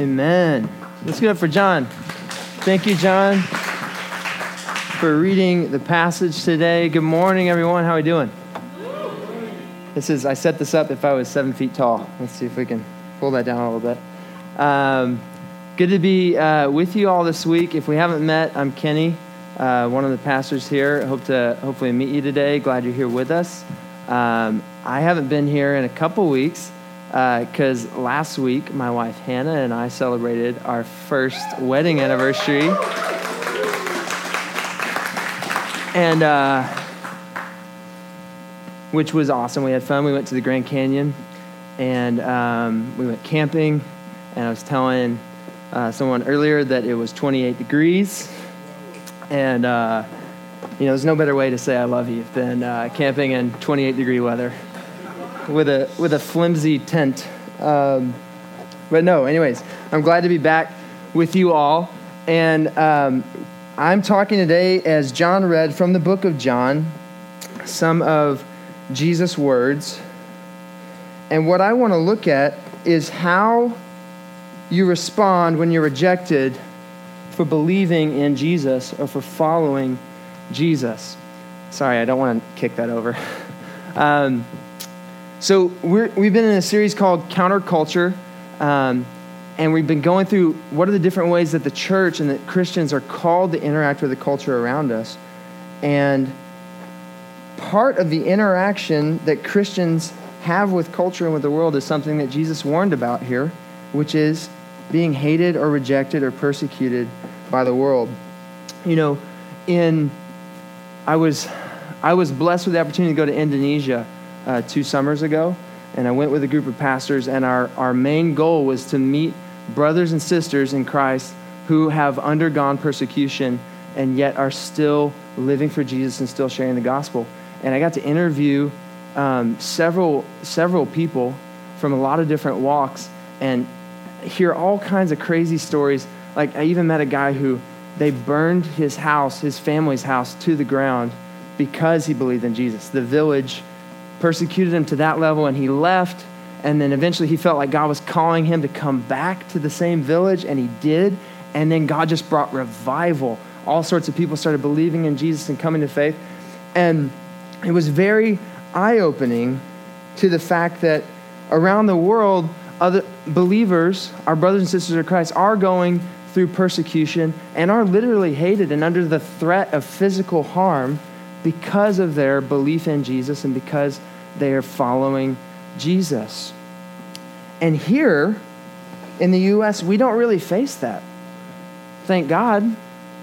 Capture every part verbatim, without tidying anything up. Amen. Let's get up for John. Thank you, John, for reading the passage today. Good morning, everyone. How are we doing? This is, I set this up if I was seven feet tall. Let's see if we can pull that down a little bit. Um, good to be uh, with you all this week. If we haven't met, I'm Kenny, uh, one of the pastors here. Hope to hopefully meet you today. Glad you're here with us. Um, I haven't been here in a couple weeks. Because uh, last week, my wife Hannah and I celebrated our first wedding anniversary. And uh, which was awesome. We had fun. We went to the Grand Canyon, and um, we went camping. And I was telling uh, someone earlier that it was twenty-eight degrees. And, uh, you know, there's no better way to say I love you than uh, camping in twenty-eight degree weather. With a with a flimsy tent, um, but no. Anyways, I'm glad to be back with you all, and um, I'm talking today as John read from the book of John, some of Jesus' words, and what I want to look at is how you respond when you're rejected for believing in Jesus or for following Jesus. Sorry, I don't want to kick that over. um, So we're, we've been in a series called Counterculture, um, and we've been going through what are the different ways that the church and that Christians are called to interact with the culture around us. And part of the interaction that Christians have with culture and with the world is something that Jesus warned about here, which is being hated or rejected or persecuted by the world. You know, in I was I was blessed with the opportunity to go to Indonesia Uh, two summers ago, and I went with a group of pastors, and our, our main goal was to meet brothers and sisters in Christ who have undergone persecution and yet are still living for Jesus and still sharing the gospel. And I got to interview um, several several people from a lot of different walks and hear all kinds of crazy stories. Like, I even met a guy who they burned his house, his family's house, to the ground because he believed in Jesus. The village persecuted him to that level, and he left, and then eventually he felt like God was calling him to come back to the same village, and he did, and then God just brought revival. All sorts of people started believing in Jesus and coming to faith, and it was very eye-opening to the fact that around the world, other believers, our brothers and sisters in Christ, are going through persecution and are literally hated and under the threat of physical harm because of their belief in Jesus and because they are following Jesus. And here in the U S, we don't really face that. Thank God.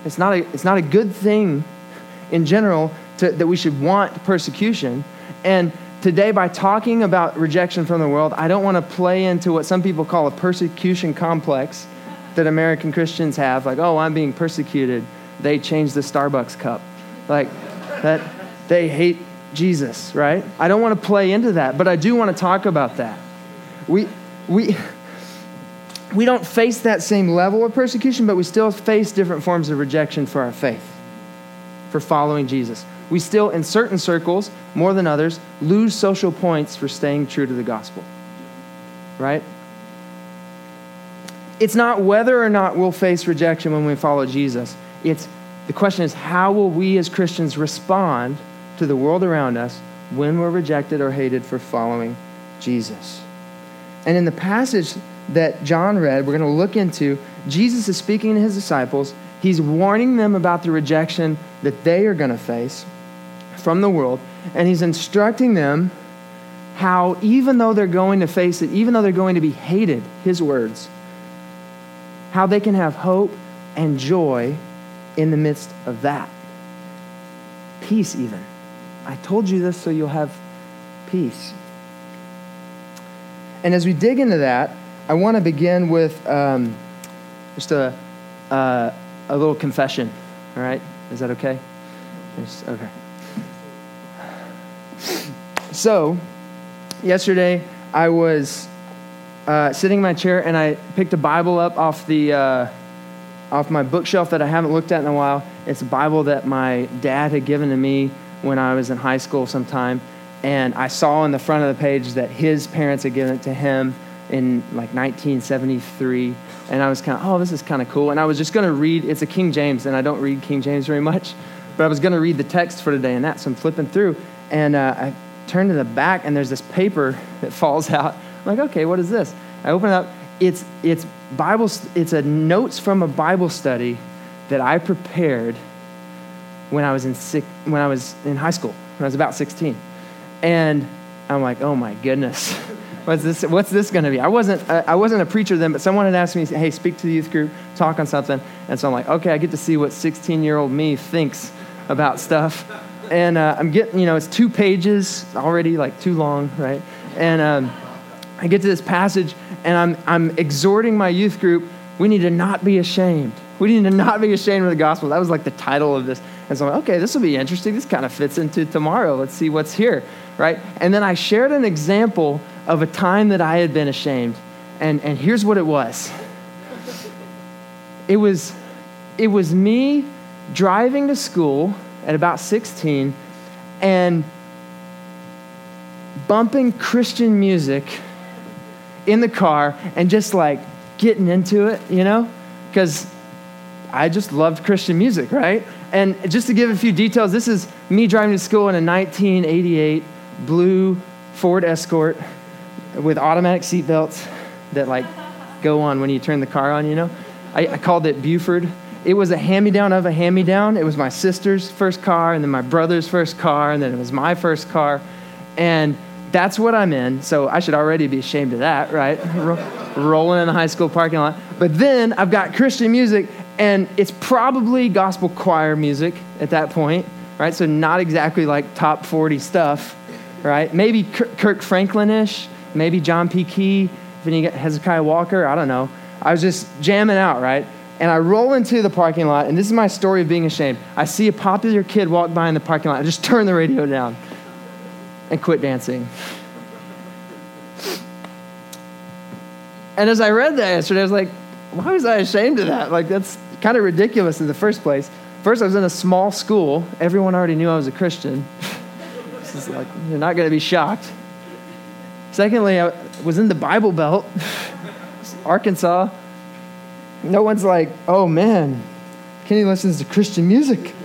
It's not a, it's not a good thing in general to, that we should want persecution. And today, by talking about rejection from the world, I don't want to play into what some people call a persecution complex that American Christians have. Like, oh, I'm being persecuted. They changed the Starbucks cup. Like, that they hate Jesus, right? I don't want to play into that, but I do want to talk about that. We we we don't face that same level of persecution, but we still face different forms of rejection for our faith, for following Jesus. We still, in certain circles, more than others, lose social points for staying true to the gospel, right? It's not whether or not we'll face rejection when we follow Jesus. It's The question is, how will we as Christians respond to the world around us when we're rejected or hated for following Jesus? And in the passage that John read, we're going to look into, Jesus is speaking to his disciples. He's warning them about the rejection that they are going to face from the world. And he's instructing them how, even though they're going to face it, even though they're going to be hated, his words, how they can have hope and joy in the midst of that. Peace, even. I told you this so you'll have peace. And as we dig into that, I want to begin with um, just a uh, a little confession. All right? Is that okay? Just, okay. So, yesterday I was uh, sitting in my chair and I picked a Bible up off the... Uh, off my bookshelf that I haven't looked at in a while. It's a Bible that my dad had given to me when I was in high school sometime. And I saw on the front of the page that his parents had given it to him. in like nineteen seventy-three, and I was kind of, oh, this is kind of cool. And I was just going to read, it's a King James, and I don't read King James very much, but I was going to read the text for today and that, so I'm flipping through. And uh, I turn to the back, and there's this paper that falls out. I'm like, okay, what is this? I open it up. It's it's Bible. It's a notes from a Bible study that I prepared when I was in six, when I was in high school, when I was about sixteen. And I'm like, oh my goodness, what's this? What's this going to be? I wasn't I wasn't a preacher then, but someone had asked me, hey, speak to the youth group, talk on something. And so I'm like, okay, I get to see what sixteen-year-old me thinks about stuff. And uh, I'm getting, you know, it's two pages already, like too long, right? And um, I get to this passage, and I'm I'm exhorting my youth group, we need to not be ashamed. We need to not be ashamed of the gospel. That was like the title of this. And so I'm like, okay, this will be interesting. This kind of fits into tomorrow. Let's see what's here, right? And then I shared an example of a time that I had been ashamed. And and here's what it was. It was, it was me driving to school at about sixteen and bumping Christian music in the car and just like getting into it, you know, because I just loved Christian music, right? And just to give a few details, this is me driving to school in a nineteen eighty-eight blue Ford Escort with automatic seatbelts that like go on when you turn the car on, you know. I, I called it Buford. It was a hand-me-down of a hand-me-down. It was my sister's first car, and then my brother's first car, and then it was my first car. And that's what I'm in, so I should already be ashamed of that, right? Rolling in the high school parking lot. But then I've got Christian music, and it's probably gospel choir music at that point, right? So not exactly like top forty stuff, right? Maybe Kirk Franklin-ish, maybe John P. Key, Hezekiah Walker, I don't know. I was just jamming out, right? And I roll into the parking lot, and this is my story of being ashamed. I see a popular kid walk by in the parking lot. I just turn the radio down and quit dancing. And as I read that yesterday, I was like, why was I ashamed of that? Like, that's kind of ridiculous in the first place. First, I was in a small school. Everyone already knew I was a Christian. This is like, you're not going to be shocked. Secondly, I was in the Bible Belt, Arkansas. No one's like, oh man, Kenny listens to Christian music.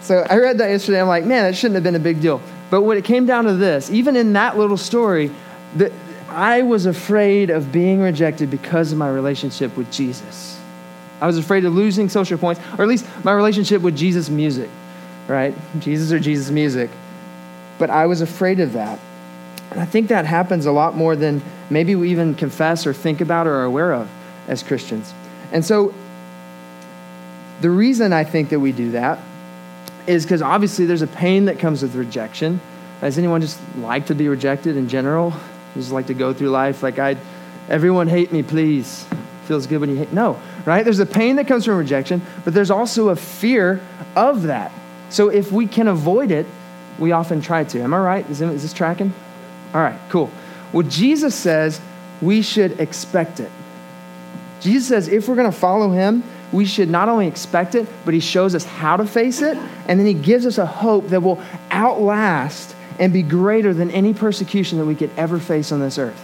So I read that yesterday. I'm like, man, that shouldn't have been a big deal. But when it came down to this, even in that little story, the, I was afraid of being rejected because of my relationship with Jesus. I was afraid of losing social points, or at least my relationship with Jesus music, right? Jesus or Jesus music. But I was afraid of that. And I think that happens a lot more than maybe we even confess or think about or are aware of as Christians. And so the reason I think that we do that is because obviously there's a pain that comes with rejection. Does anyone just like to be rejected in general? Just like to go through life like, I, everyone hate me, please. Feels good when you hate. No, right? There's a pain that comes from rejection, but there's also a fear of that. So if we can avoid it, we often try to. Am I right? Is, is this tracking? All right, cool. Well, Jesus says we should expect it. Jesus says if we're going to follow him, we should not only expect it, but he shows us how to face it, and then he gives us a hope that will outlast and be greater than any persecution that we could ever face on this earth,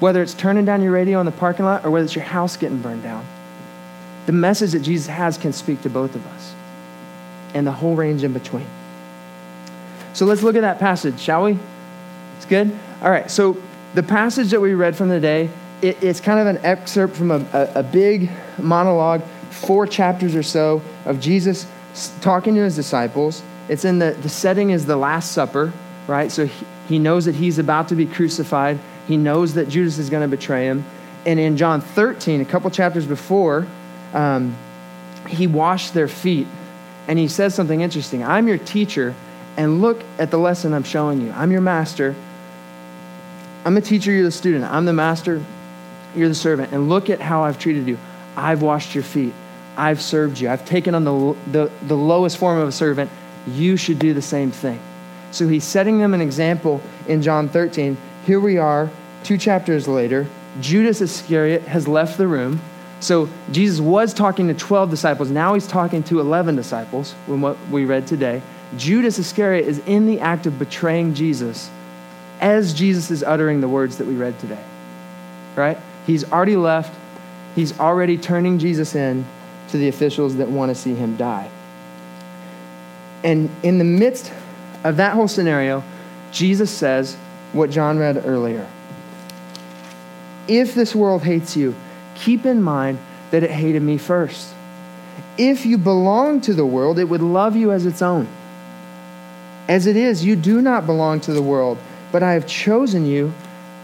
whether it's turning down your radio in the parking lot or whether it's your house getting burned down. The message that Jesus has can speak to both of us and the whole range in between. So let's look at that passage, shall we? It's good? All right, so the passage that we read from today, it, it's kind of an excerpt from a, a, a big monologue, four chapters or so, of Jesus talking to his disciples. It's in the, the setting is the Last Supper, right? So he, he knows that he's about to be crucified. He knows that Judas is going to betray him. And in John thirteen, a couple chapters before, um, he washed their feet, and he says something interesting. I'm your teacher, and look at the lesson I'm showing you. I'm your master. I'm the teacher, you're the student. I'm the master, you're the servant. And look at how I've treated you. I've washed your feet. I've served you. I've taken on the, the, the lowest form of a servant. You should do the same thing. So he's setting them an example in John thirteen. Here we are, two chapters later. Judas Iscariot has left the room. So Jesus was talking to twelve disciples. Now he's talking to eleven disciples from what we read today. Judas Iscariot is in the act of betraying Jesus. as Jesus is uttering the words that we read today, right? He's already left. He's already turning Jesus in to the officials that want to see him die. And in the midst of that whole scenario, Jesus says what John read earlier. If this world hates you, keep in mind that it hated me first. If you belong to the world, it would love you as its own. As it is, you do not belong to the world, but I have chosen you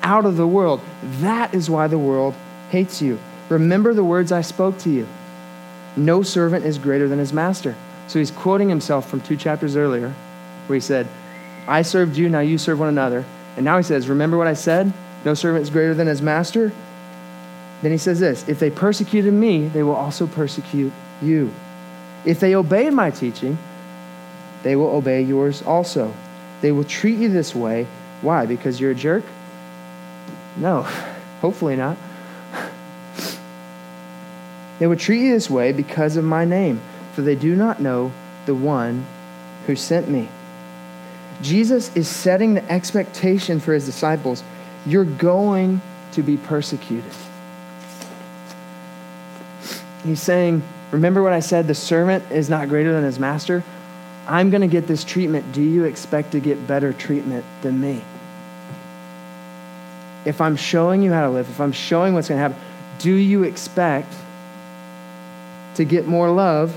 out of the world. That is why the world hates you. Remember the words I spoke to you. No servant is greater than his master. So he's quoting himself from two chapters earlier where he said, I served you, now you serve one another. And now he says, remember what I said? No servant is greater than his master. Then he says this, if they persecuted me, they will also persecute you. If they obeyed my teaching, they will obey yours also. They will treat you this way. Why? Because you're a jerk? No, hopefully not. They will treat you this way because of my name, for they do not know the one who sent me. Jesus is setting the expectation for his disciples. You're going to be persecuted. He's saying, remember what I said, the servant is not greater than his master? I'm going to get this treatment. Do you expect to get better treatment than me? If I'm showing you how to live, if I'm showing what's going to happen, do you expect to get more love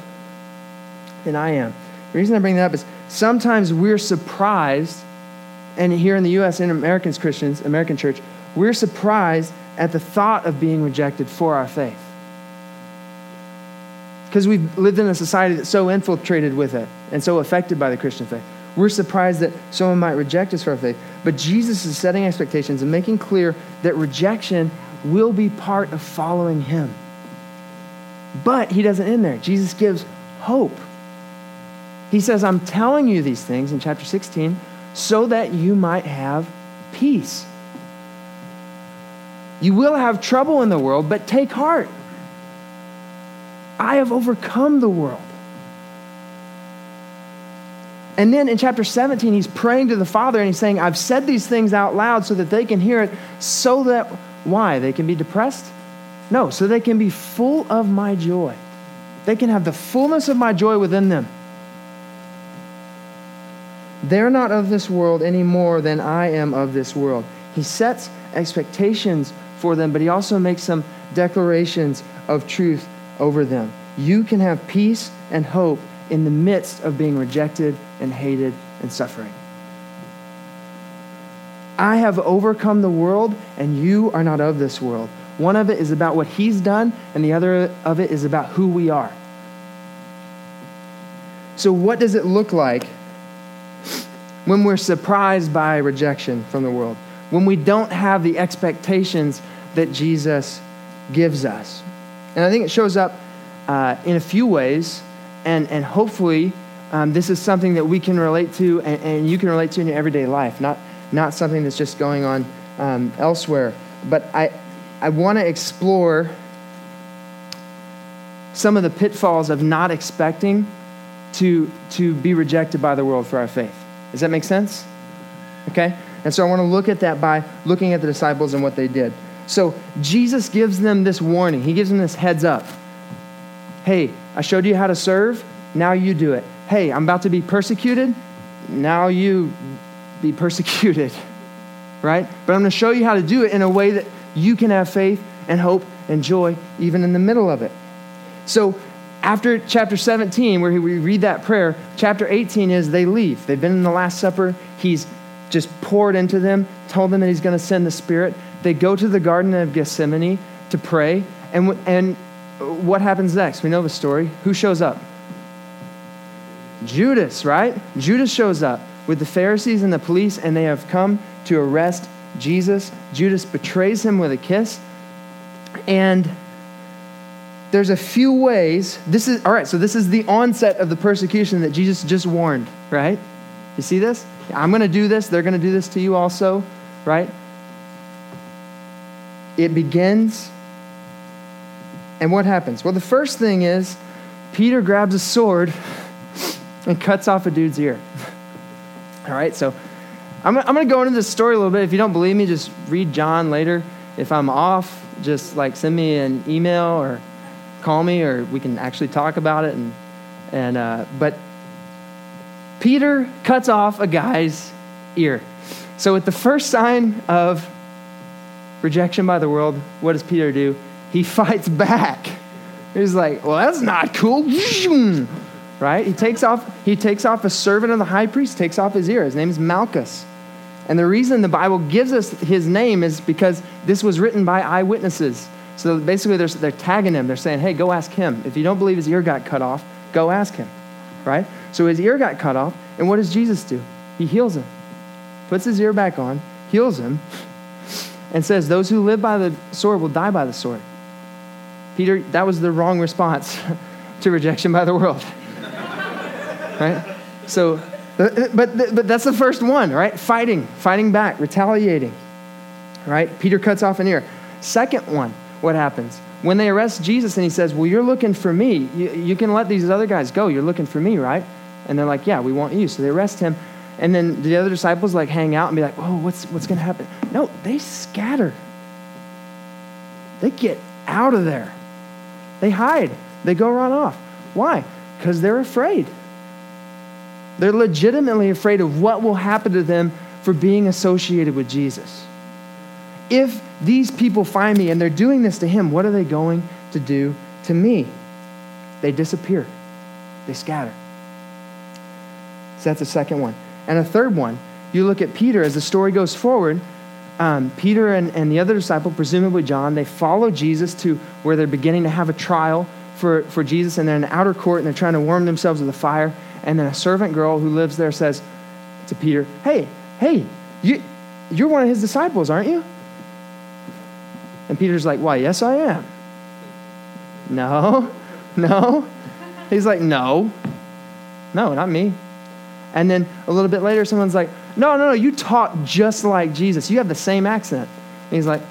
than I am? The reason I bring that up is sometimes we're surprised, and here in the U S, in Americans, Christians, American church, we're surprised at the thought of being rejected for our faith. Because we've lived in a society that's so infiltrated with it and so affected by the Christian faith. We're surprised that someone might reject us for our faith. But Jesus is setting expectations and making clear that rejection will be part of following him. But he doesn't end there. Jesus gives hope. He says, I'm telling you these things in chapter sixteen so that you might have peace. You will have trouble in the world, but take heart. I have overcome the world. And then in chapter seventeen, he's praying to the Father and he's saying, I've said these things out loud so that they can hear it, so that, why? They can be depressed? No, so they can be full of my joy. They can have the fullness of my joy within them. They're not of this world any more than I am of this world. He sets expectations for them, but he also makes some declarations of truth over them. You can have peace and hope in the midst of being rejected and hated and suffering. I have overcome the world, and you are not of this world. One of it is about what he's done, and the other of it is about who we are. So what does it look like when we're surprised by rejection from the world? When we don't have the expectations that Jesus gives us? And I think it shows up uh, in a few ways, and, and hopefully um, this is something that we can relate to and, and you can relate to in your everyday life, not not something that's just going on um, elsewhere. But I, I want to explore some of the pitfalls of not expecting to, to be rejected by the world for our faith. Does that make sense? Okay? And so I want to look at that by looking at the disciples and what they did. So Jesus gives them this warning. He gives them this heads up. Hey, I showed you how to serve. Now you do it. Hey, I'm about to be persecuted. Now you be persecuted, right? But I'm going to show you how to do it in a way that you can have faith and hope and joy even in the middle of it. So after chapter seventeen, where we read that prayer, chapter eighteen is they leave. They've been in the Last Supper. He's just poured into them, told them that he's going to send the Spirit. They go to the Garden of Gethsemane to pray. And w- and what happens next? We know the story. Who shows up? Judas, right? Judas shows up with the Pharisees and the police, and they have come to arrest Jesus. Judas betrays him with a kiss. And there's a few ways. This is, all right, so this is the onset of the persecution that Jesus just warned, right? You see this? I'm going to do this. They're going to do this to you also, right? It begins, and what happens? Well, the first thing is Peter grabs a sword and cuts off a dude's ear. All right, so I'm, I'm going to go into this story a little bit. If you don't believe me, just read John later. If I'm off, just like send me an email or call me, or we can actually talk about it. And and uh, but Peter cuts off a guy's ear. So at the first sign of rejection by the world, what does Peter do? He fights back. He's like, well, that's not cool. Right? He takes off, he takes off a servant of the high priest, takes off his ear. His name is Malchus. And the reason the Bible gives us his name is because this was written by eyewitnesses. So basically they're, they're tagging him. They're saying, hey, go ask him. If you don't believe his ear got cut off, go ask him, right? So his ear got cut off. And what does Jesus do? He heals him, puts his ear back on, heals him, and says, those who live by the sword will die by the sword. Peter, that was the wrong response to rejection by the world. Right? So, but but that's the first one, right? Fighting, fighting back, retaliating, right? Peter cuts off an ear. Second one, what happens? When they arrest Jesus and he says, well, you're looking for me. You, you can let these other guys go. You're looking for me, right? And they're like, yeah, we want you. So they arrest him. And then the other disciples like hang out and be like, oh, what's, what's going to happen? No, they scatter. They get out of there. They hide. They go run off. Why? Because they're afraid. They're legitimately afraid of what will happen to them for being associated with Jesus. If these people find me and they're doing this to him, what are they going to do to me? They disappear. They scatter. So that's the second one. And a third one, you look at Peter as the story goes forward. Um, Peter and, and the other disciple, presumably John, they follow Jesus to where they're beginning to have a trial for, for Jesus, and they're in the outer court and they're trying to warm themselves with a fire. And then a servant girl who lives there says to Peter, hey, hey, you, you're one of his disciples, aren't you? And Peter's like, why, yes, I am. No, no. He's like, no, no, not me. And then a little bit later, someone's like, no, no, no, you talk just like Jesus. You have the same accent. And he's like,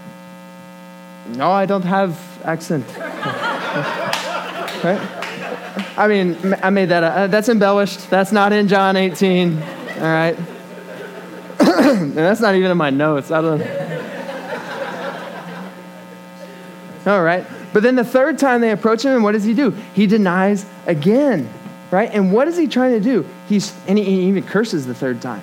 no, I don't have accent. Right? I mean, I made that up. That's embellished. That's not in John eighteen. All right. And that's not even in my notes. I don't know. All right. But then the third time they approach him, and what does he do? He denies again, right? And what is he trying to do? He's and he, he even curses the third time,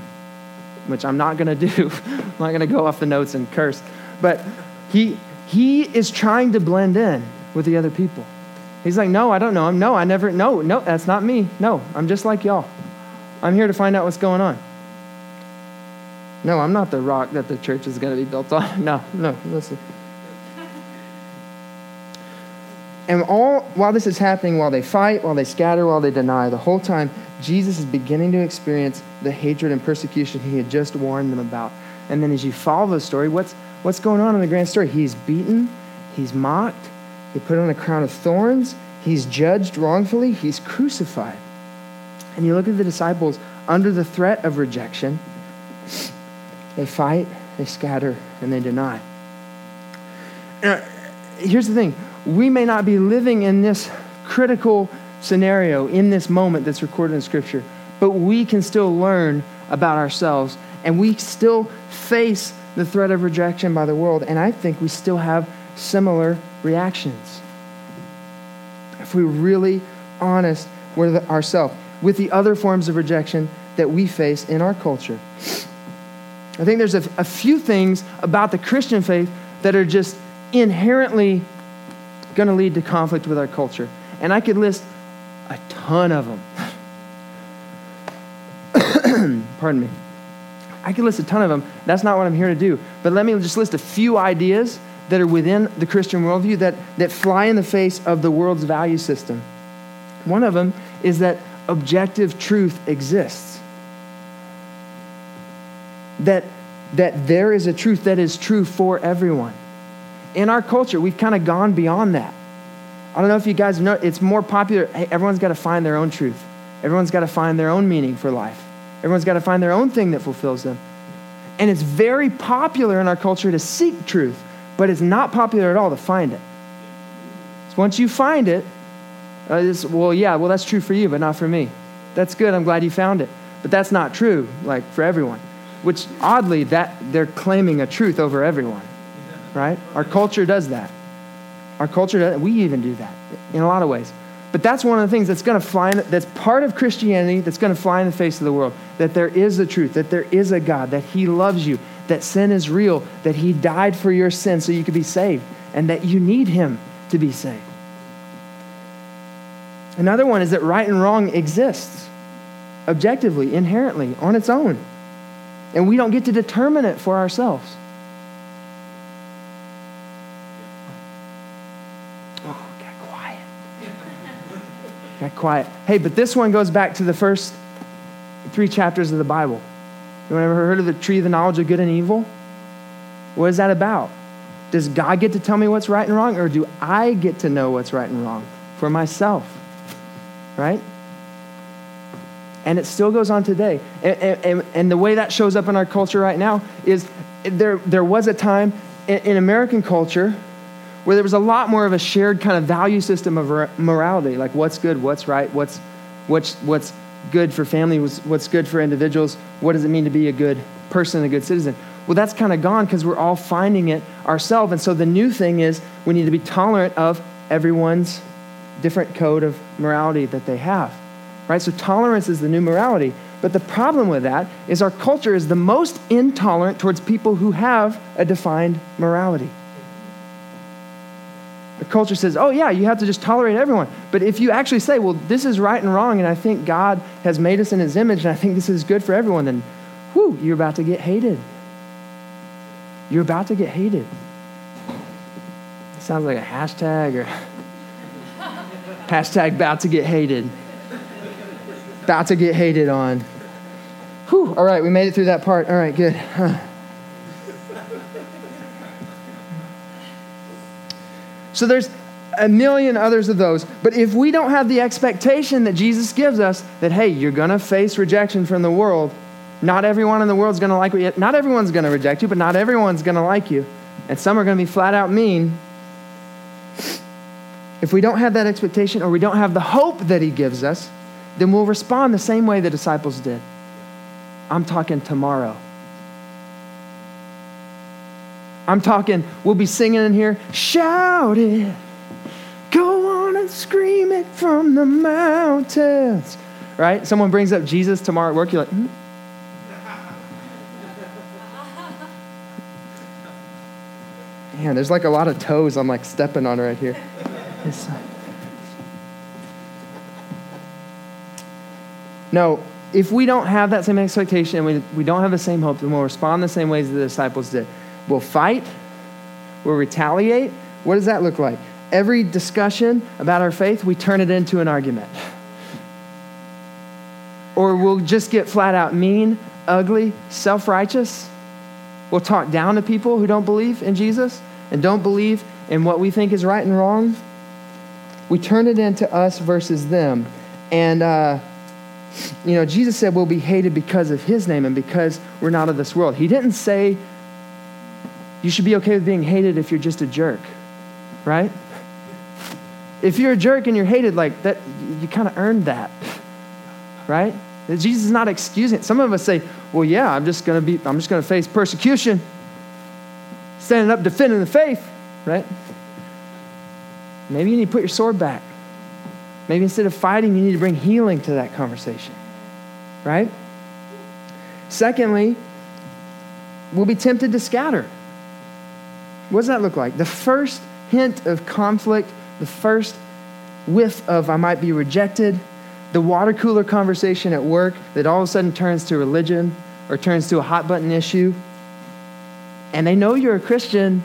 which I'm not going to do. I'm not going to go off the notes and curse. But he he is trying to blend in with the other people. He's like, no, I don't know him. No, I never, no, no, that's not me. No, I'm just like y'all. I'm here to find out what's going on. No, I'm not the rock that the church is going to be built on. No, no, listen. And all while this is happening, while they fight, while they scatter, while they deny, the whole time, Jesus is beginning to experience the hatred and persecution he had just warned them about. And then as you follow the story, what's what's going on in the grand story? He's beaten, he's mocked, he put on a crown of thorns. He's judged wrongfully. He's crucified. And you look at the disciples under the threat of rejection. They fight, they scatter, and they deny. Now, here's the thing. We may not be living in this critical scenario in this moment that's recorded in Scripture, but we can still learn about ourselves, and we still face the threat of rejection by the world, and I think we still have similar reactions. If we're really honest with ourselves, with the other forms of rejection that we face in our culture. I think there's a, a few things about the Christian faith that are just inherently going to lead to conflict with our culture. And I could list a ton of them. Pardon me. I could list a ton of them. That's not what I'm here to do. But let me just list a few ideas that are within the Christian worldview that, that fly in the face of the world's value system. One of them is that objective truth exists. That, that there is a truth that is true for everyone. In our culture, we've kind of gone beyond that. I don't know if you guys know, it's more popular, hey, everyone's got to find their own truth. Everyone's got to find their own meaning for life. Everyone's got to find their own thing that fulfills them. And it's very popular in our culture to seek truth, but it's not popular at all to find it. So once you find it, uh, it's, well, yeah, well, that's true for you, but not for me. That's good. I'm glad you found it. But that's not true, like, for everyone. which oddly, that they're claiming a truth over everyone, right? Our culture does that. Our culture does, we even do that in a lot of ways. But that's one of the things that's going to fly, in the, that's part of Christianity that's going to fly in the face of the world, that there is a truth, that there is a God, that he loves you, that sin is real, that he died for your sin so you could be saved, and that you need him to be saved. Another one is that right and wrong exists objectively, inherently, on its own. And we don't get to determine it for ourselves. Oh, it got quiet. got quiet. Hey, but this one goes back to the first three chapters of the Bible. Anyone ever heard of the tree of the knowledge of good and evil? What is that about? Does God get to tell me what's right and wrong, or do I get to know what's right and wrong for myself? Right? And it still goes on today. And, and, and the way that shows up in our culture right now is there there was a time in, in American culture where there was a lot more of a shared kind of value system of morality, like what's good, what's right, what's what's what's good for family, what's, what's good for individuals, what does it mean to be a good person, a good citizen? Well, that's kind of gone because we're all finding it ourselves. And so the new thing is we need to be tolerant of everyone's different code of morality that they have. Right? So tolerance is the new morality. But the problem with that is our culture is the most intolerant towards people who have a defined morality. The culture says, oh yeah, you have to just tolerate everyone. But if you actually say, well, this is right and wrong, and I think God has made us in his image, and I think this is good for everyone, then whew, you're about to get hated. You're about to get hated. It sounds like a hashtag or hashtag about to get hated. About to get hated on. Whew, all right, we made it through that part. All right, good. Huh. So there's a million others of those. But if we don't have the expectation that Jesus gives us that, hey, you're going to face rejection from the world. Not everyone in the world's going to like you. Not everyone's going to reject you, but not everyone's going to like you. And some are going to be flat out mean. If we don't have that expectation, or we don't have the hope that he gives us, then we'll respond the same way the disciples did. I'm talking tomorrow. I'm talking, we'll be singing in here, shout it, go on and scream it from the mountains. Right? Someone brings up Jesus tomorrow at work, you're like, hmm? Man, there's like a lot of toes I'm like stepping on right here. It's like, no, if we don't have that same expectation and we, we don't have the same hope, then we'll respond the same ways the disciples did. We'll fight. We'll retaliate. What does that look like? Every discussion about our faith, we turn it into an argument. Or we'll just get flat out mean, ugly, self-righteous. We'll talk down to people who don't believe in Jesus and don't believe in what we think is right and wrong. We turn it into us versus them. And, uh, You know, Jesus said we'll be hated because of his name and because we're not of this world. He didn't say you should be okay with being hated if you're just a jerk, right? If you're a jerk and you're hated like that, you kind of earned that, right? Jesus is not excusing it. Some of us say, well, yeah, I'm just going to be, I'm just going to face persecution, standing up, defending the faith, right? Maybe you need to put your sword back. Maybe instead of fighting, you need to bring healing to that conversation, right? Secondly, we'll be tempted to scatter. What does that look like? The first hint of conflict, the first whiff of I might be rejected, the water cooler conversation at work that all of a sudden turns to religion or turns to a hot button issue. And they know you're a Christian.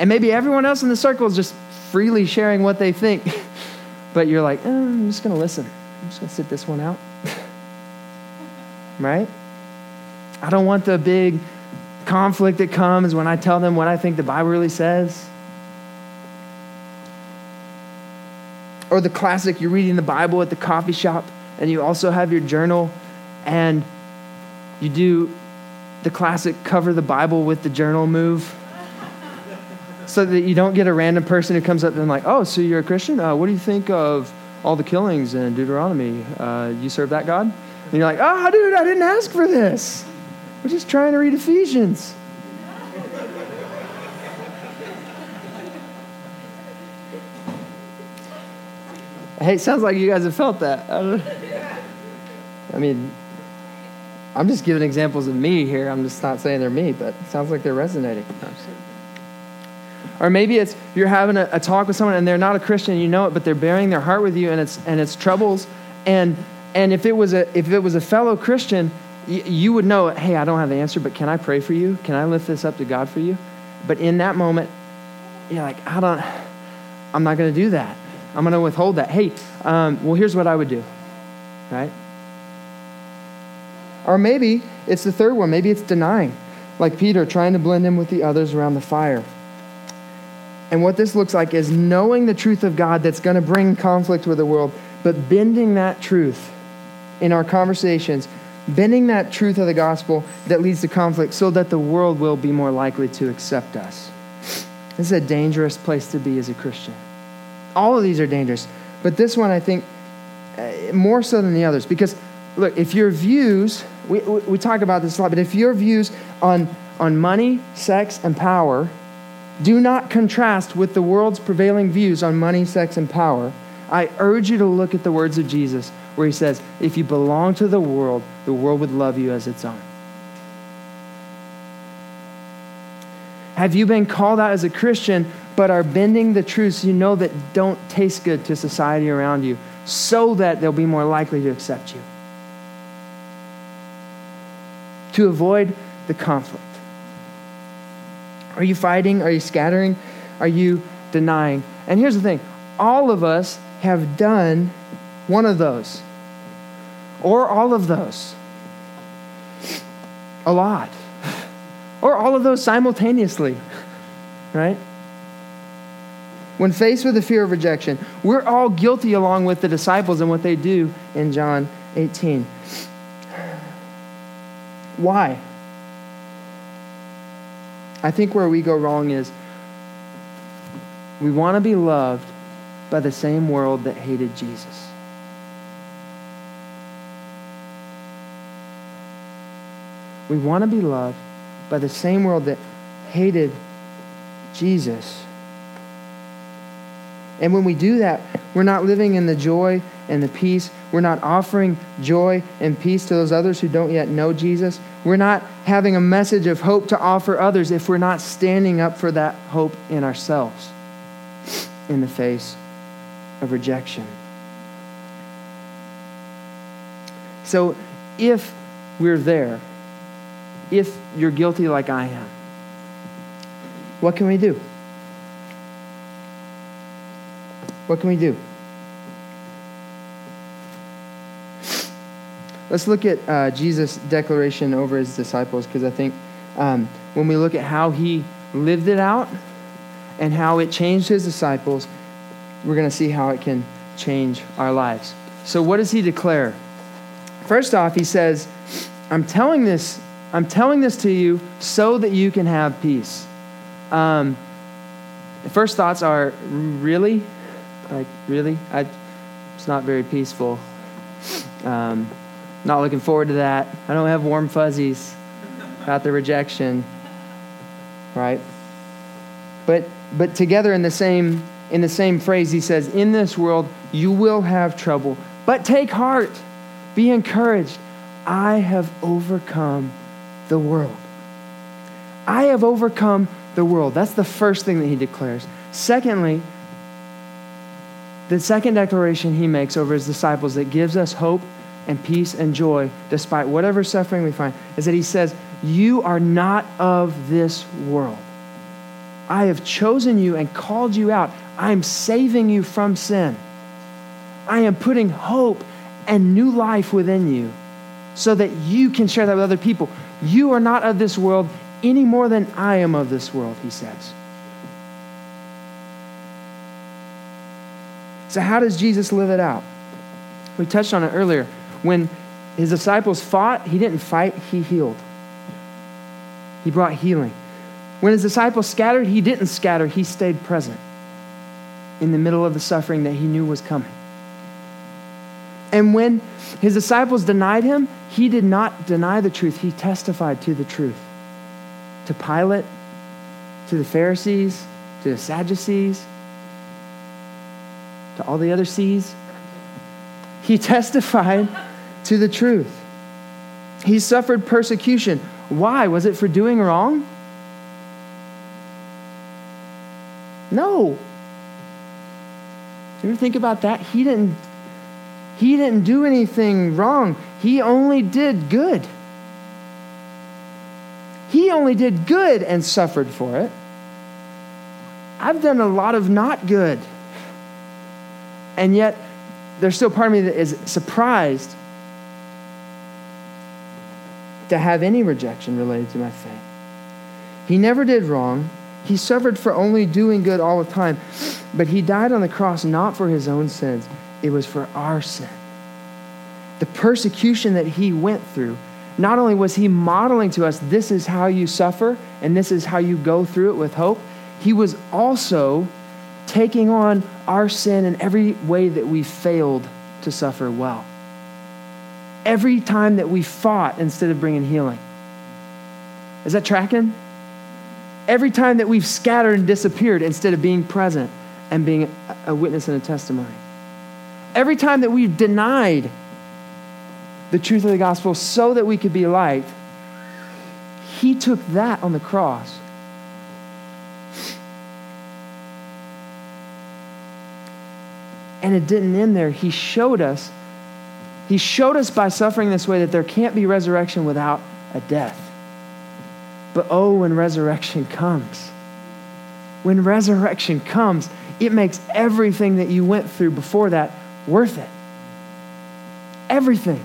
And maybe everyone else in the circle is just freely sharing what they think. But you're like, eh, I'm just going to listen. I'm just going to sit this one out. Right? I don't want the big conflict that comes when I tell them what I think the Bible really says. Or the classic, you're reading the Bible at the coffee shop and you also have your journal and you do the classic cover the Bible with the journal move. So that you don't get a random person who comes up and like, oh, so you're a Christian? Uh, what do you think of all the killings in Deuteronomy? Uh, you serve that God? And you're like, oh, dude, I didn't ask for this. We're just trying to read Ephesians. Hey, it sounds like you guys have felt that. I, don't I mean, I'm just giving examples of me here. I'm just not saying they're me, but it sounds like they're resonating. Or maybe it's you're having a, a talk with someone and they're not a Christian, you know it, but they're bearing their heart with you and it's and it's troubles. And and if it was a if it was a fellow Christian, y- you would know, hey, I don't have the answer, but can I pray for you? Can I lift this up to God for you? But in that moment, you're like, I don't, I'm not going to do that. I'm going to withhold that. Hey, um, well, here's what I would do, right? Or maybe it's the third one. Maybe it's denying, like Peter, trying to blend in with the others around the fire. And what this looks like is knowing the truth of God that's going to bring conflict with the world, but bending that truth in our conversations, bending that truth of the gospel that leads to conflict so that the world will be more likely to accept us. This is a dangerous place to be as a Christian. All of these are dangerous, but this one I think uh, more so than the others, because look, if your views, we, we we talk about this a lot, but if your views on on money, sex, and power do not contrast with the world's prevailing views on money, sex, and power, I urge you to look at the words of Jesus where he says, if you belong to the world, the world would love you as its own. Have you been called out as a Christian but are bending the truths you know that don't taste good to society around you so that they'll be more likely to accept you? To avoid the conflict. Are you fighting? Are you scattering? Are you denying? And here's the thing. All of us have done one of those. Or all of those. A lot. Or all of those simultaneously. Right? When faced with the fear of rejection, we're all guilty along with the disciples and what they do in John eighteen. Why? I think where we go wrong is we want to be loved by the same world that hated Jesus. We want to be loved by the same world that hated Jesus. And when we do that, we're not living in the joy and the peace. We're not offering joy and peace to those others who don't yet know Jesus. We're not having a message of hope to offer others if we're not standing up for that hope in ourselves in the face of rejection. So if we're there, if you're guilty like I am, what can we do? What can we do? Let's look at uh, Jesus' declaration over his disciples, because I think um, when we look at how he lived it out and how it changed his disciples, we're going to see how it can change our lives. So what does he declare? First off, he says, I'm telling this, I'm telling this to you so that you can have peace. Um, the first thoughts are, really? Like, really? I, it's not very peaceful. Um, not looking forward to that. I don't have warm fuzzies about the rejection, right? But but together in the same in the same phrase, he says, in this world you will have trouble, but take heart, be encouraged. I have overcome the world. I have overcome the world. That's the first thing that he declares. Secondly, the second declaration he makes over his disciples that gives us hope and peace and joy despite whatever suffering we find is that he says, you are not of this world. I have chosen you and called you out. I am saving you from sin. I am putting hope and new life within you so that you can share that with other people. You are not of this world any more than I am of this world, he says. So how does Jesus live it out? We touched on it earlier. When his disciples fought, he didn't fight, he healed. He brought healing. When his disciples scattered, he didn't scatter, he stayed present in the middle of the suffering that he knew was coming. And when his disciples denied him, he did not deny the truth. He testified to the truth. To Pilate, to the Pharisees, to the Sadducees, to all the other C's. He testified to the truth. He suffered persecution. Why? Was it for doing wrong? No. You ever think about that? He didn't, he didn't do anything wrong. He only did good. He only did good and suffered for it. I've done a lot of not good. And yet, there's still part of me that is surprised to have any rejection related to my faith. He never did wrong. He suffered for only doing good all the time. But he died on the cross not for his own sins. It was for our sin. The persecution that he went through, not only was he modeling to us, this is how you suffer and this is how you go through it with hope, he was also taking on our sin in every way that we failed to suffer well. Every time that we fought instead of bringing healing. Is that tracking? Every time that we've scattered and disappeared instead of being present and being a witness and a testimony. Every time that we've denied the truth of the gospel so that we could be light, he took that on the cross. And it didn't end there. He showed us, he showed us by suffering this way that there can't be resurrection without a death. But oh, when resurrection comes, when resurrection comes, it makes everything that you went through before that worth it. Everything.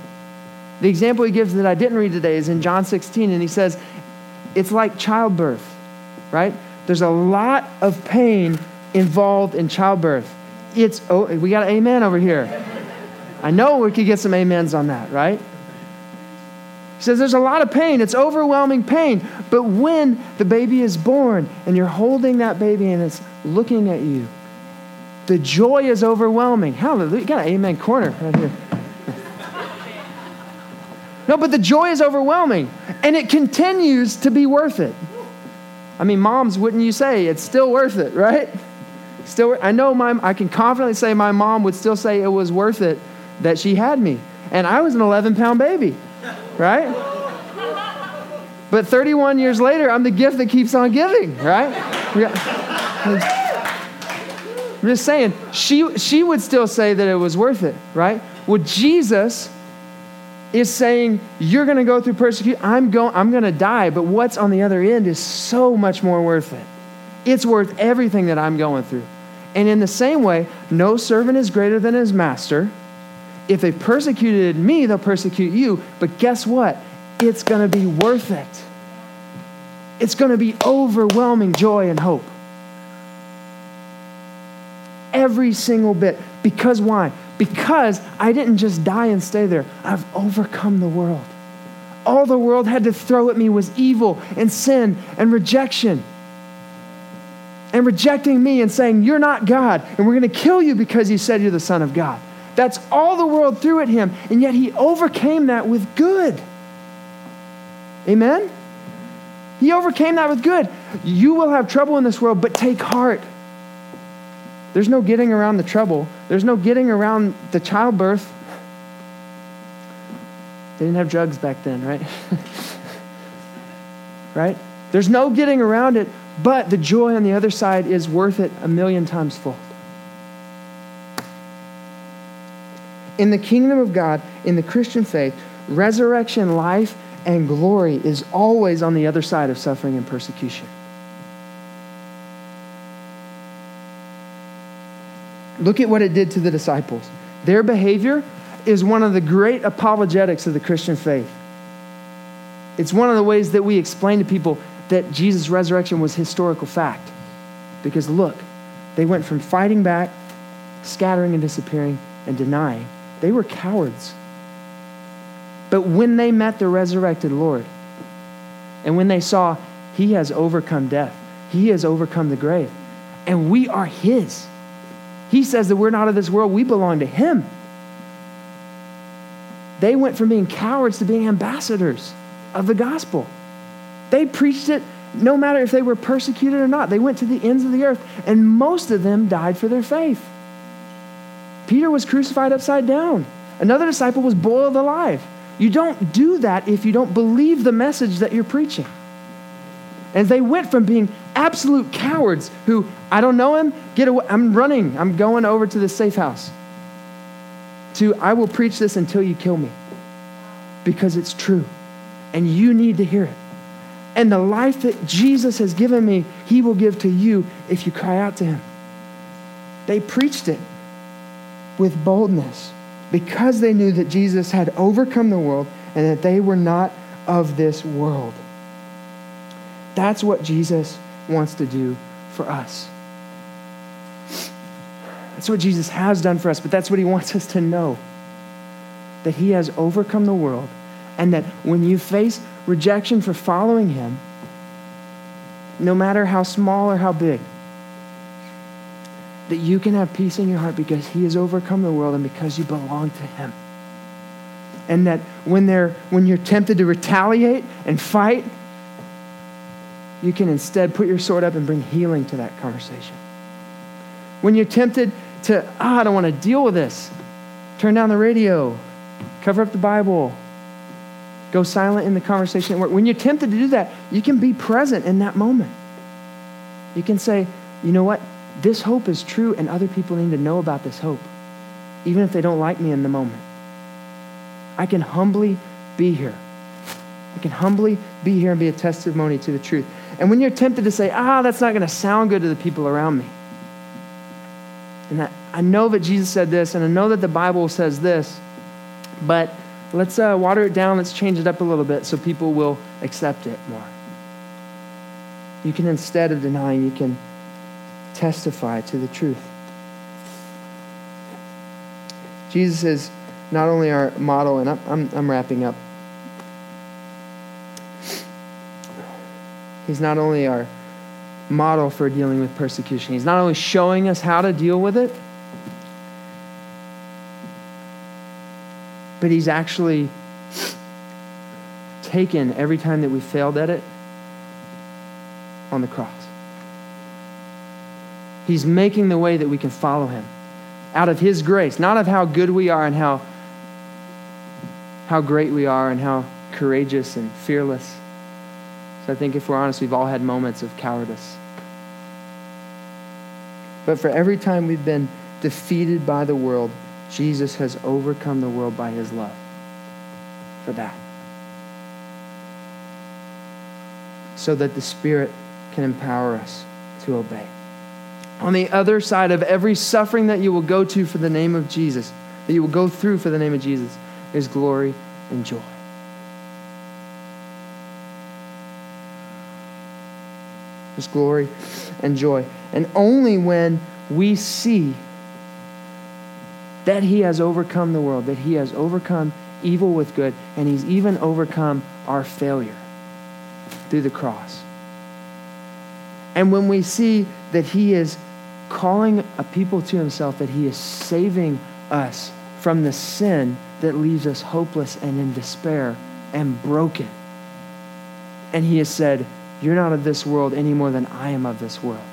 The example he gives that I didn't read today is in John sixteen, and he says, it's like childbirth, right? There's a lot of pain involved in childbirth. It's, oh, we got an amen over here. I know we could get some amens on that, right? He says there's a lot of pain. It's overwhelming pain. But when the baby is born and you're holding that baby and it's looking at you, the joy is overwhelming. Hallelujah. You got an amen corner right here. No, but the joy is overwhelming. And it continues to be worth it. I mean, moms, wouldn't you say it's still worth it, right? Still, I know my, I can confidently say my mom would still say it was worth it that she had me. And I was an eleven pound baby, right? But thirty-one years later, I'm the gift that keeps on giving, right? I'm just saying, she, she would still say that it was worth it, right? Well, Jesus is saying, you're going to go through persecution. I'm going, I'm going to die, but what's on the other end is so much more worth it. It's worth everything that I'm going through. And in the same way, no servant is greater than his master. If they persecuted me, they'll persecute you. But guess what? It's going to be worth it. It's going to be overwhelming joy and hope. Every single bit. Because why? Because I didn't just die and stay there. I've overcome the world. All the world had to throw at me was evil and sin and rejection. And rejecting me and saying, you're not God, and we're going to kill you because you said you're the Son of God. That's all the world threw at him, and yet he overcame that with good. Amen? He overcame that with good. You will have trouble in this world, but take heart. There's no getting around the trouble. There's no getting around the childbirth. They didn't have drugs back then, right? Right? There's no getting around it. But the joy on the other side is worth it a million times fold. In the kingdom of God, in the Christian faith, resurrection, life, and glory is always on the other side of suffering and persecution. Look at what it did to the disciples. Their behavior is one of the great apologetics of the Christian faith. It's one of the ways that we explain to people that Jesus' resurrection was historical fact. Because look, they went from fighting back, scattering and disappearing, and denying. They were cowards. But when they met the resurrected Lord, and when they saw he has overcome death, he has overcome the grave, and we are his. He says that we're not of this world, we belong to him. They went from being cowards to being ambassadors of the gospel. They preached it no matter if they were persecuted or not. They went to the ends of the earth, and most of them died for their faith. Peter was crucified upside down. Another disciple was boiled alive. You don't do that if you don't believe the message that you're preaching. And they went from being absolute cowards who, I don't know him, get away, I'm running, I'm going over to the safe house, to I will preach this until you kill me, because it's true and you need to hear it. And the life that Jesus has given me, he will give to you if you cry out to him. They preached it with boldness because they knew that Jesus had overcome the world and that they were not of this world. That's what Jesus wants to do for us. That's what Jesus has done for us, but that's what he wants us to know, that he has overcome the world, and that when you face rejection for following him, no matter how small or how big, that you can have peace in your heart because he has overcome the world and because you belong to him. And that when they're, when you're tempted to retaliate and fight, you can instead put your sword up and bring healing to that conversation. When you're tempted to, ah, oh, I don't want to deal with this, turn down the radio, cover up the Bible, go silent in the conversation at work. When you're tempted to do that, you can be present in that moment. You can say, you know what? This hope is true and other people need to know about this hope, even if they don't like me in the moment. I can humbly be here. I can humbly be here and be a testimony to the truth. And when you're tempted to say, ah, that's not going to sound good to the people around me, and that, I know that Jesus said this, and I know that the Bible says this, but let's uh, water it down, let's change it up a little bit so people will accept it more. You can, instead of denying, you can testify to the truth. Jesus is not only our model, and I'm, I'm, I'm wrapping up, he's not only our model for dealing with persecution. He's not only showing us how to deal with it, but he's actually taken every time that we failed at it on the cross. He's making the way that we can follow him out of his grace, not of how good we are and how how great we are and how courageous and fearless. So I think if we're honest, we've all had moments of cowardice. But for every time we've been defeated by the world, Jesus has overcome the world by his love for that. So that the Spirit can empower us to obey. On the other side of every suffering that you will go to for the name of Jesus, that you will go through for the name of Jesus, is glory and joy. There's glory and joy. And only when we see that he has overcome the world, that he has overcome evil with good, and he's even overcome our failure through the cross. And when we see that he is calling a people to himself, that he is saving us from the sin that leaves us hopeless and in despair and broken. And he has said, you're not of this world any more than I am of this world.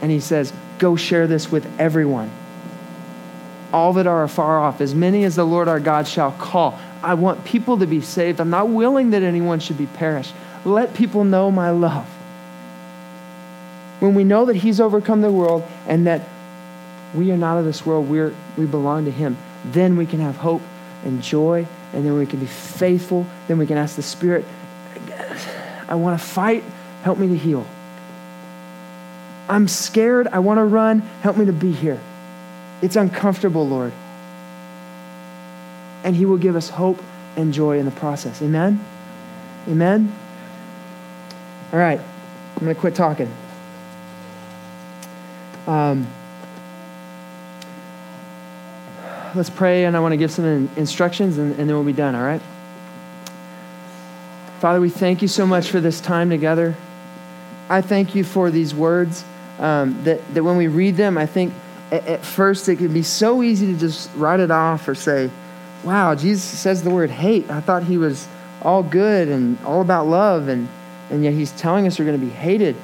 And he says, go share this with everyone. All that are afar off, as many as the Lord our God shall call. I want people to be saved. I'm not willing that anyone should be perished. Let people know my love. When we know that he's overcome the world and that we are not of this world, we're, we belong to him, then we can have hope and joy, and then we can be faithful. Then we can ask the Spirit, I want to fight. Help me to heal. I'm scared. I want to run. Help me to be here. It's uncomfortable, Lord. And he will give us hope and joy in the process. Amen? Amen? All right. I'm going to quit talking. Um, let's pray, and I want to give some instructions, and, and then we'll be done, all right? Father, we thank you so much for this time together. I thank you for these words, um, that, that when we read them, I think at, at first it can be so easy to just write it off or say, wow, Jesus says the word hate. I thought he was all good and all about love, and, and yet he's telling us we're going to be hated.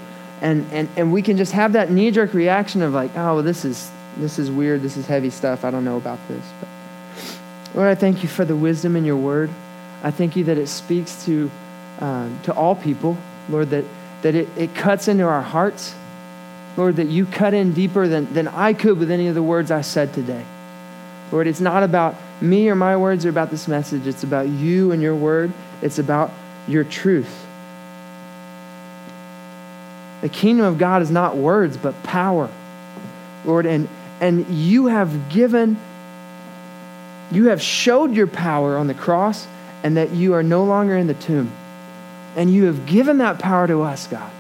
And, and and we can just have that knee-jerk reaction of like, oh, this is this is weird. This is heavy stuff. I don't know about this. But Lord, I thank you for the wisdom in your word. I thank you that it speaks to um, to all people, Lord, that, that it, it cuts into our hearts. Lord, that you cut in deeper than, than I could with any of the words I said today. Lord, it's not about me or my words or about this message. It's about you and your word. It's about your truth. The kingdom of God is not words, but power, Lord. And and you have given, you have showed your power on the cross, and that you are no longer in the tomb. And you have given that power to us, God.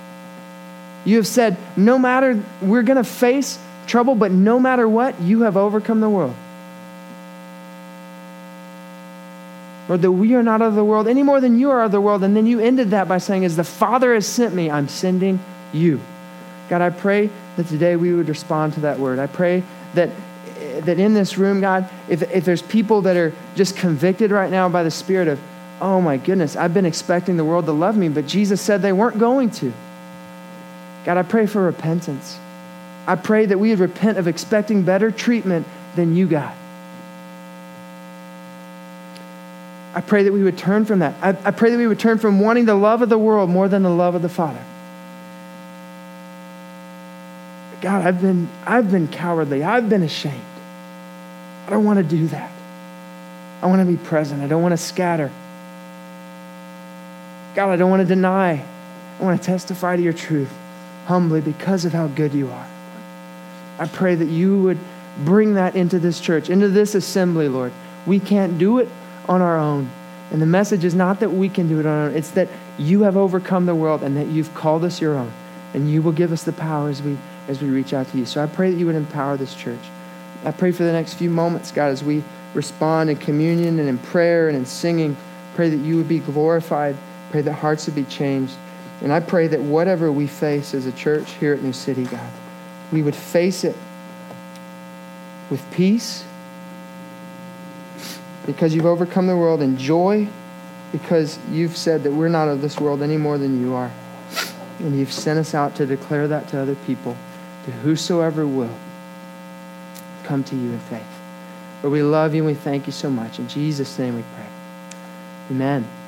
You have said, no matter, we're going to face trouble, but no matter what, you have overcome the world. Lord, that we are not of the world any more than you are of the world. And then you ended that by saying, as the Father has sent me, I'm sending you. God, I pray that today we would respond to that word. I pray that that in this room, God, if, if there's people that are just convicted right now by the Spirit of, oh my goodness, I've been expecting the world to love me, but Jesus said they weren't going to. God, I pray for repentance. I pray that we would repent of expecting better treatment than you got. I pray that we would turn from that. I, I pray that we would turn from wanting the love of the world more than the love of the Father. God, I've been, I've been cowardly. I've been ashamed. I don't want to do that. I want to be present. I don't want to scatter. God, I don't want to deny. I want to testify to your truth humbly because of how good you are. I pray that you would bring that into this church, into this assembly, Lord. We can't do it on our own. And the message is not that we can do it on our own. It's that you have overcome the world and that you've called us your own. And you will give us the power as we as we reach out to you. So I pray that you would empower this church. I pray for the next few moments, God, as we respond in communion and in prayer and in singing. Pray that you would be glorified. Pray that hearts would be changed. And I pray that whatever we face as a church here at New City, God, we would face it with peace because you've overcome the world, and joy because you've said that we're not of this world any more than you are. And you've sent us out to declare that to other people, to whosoever will come to you in faith. But we love you and we thank you so much. In Jesus' name we pray. Amen.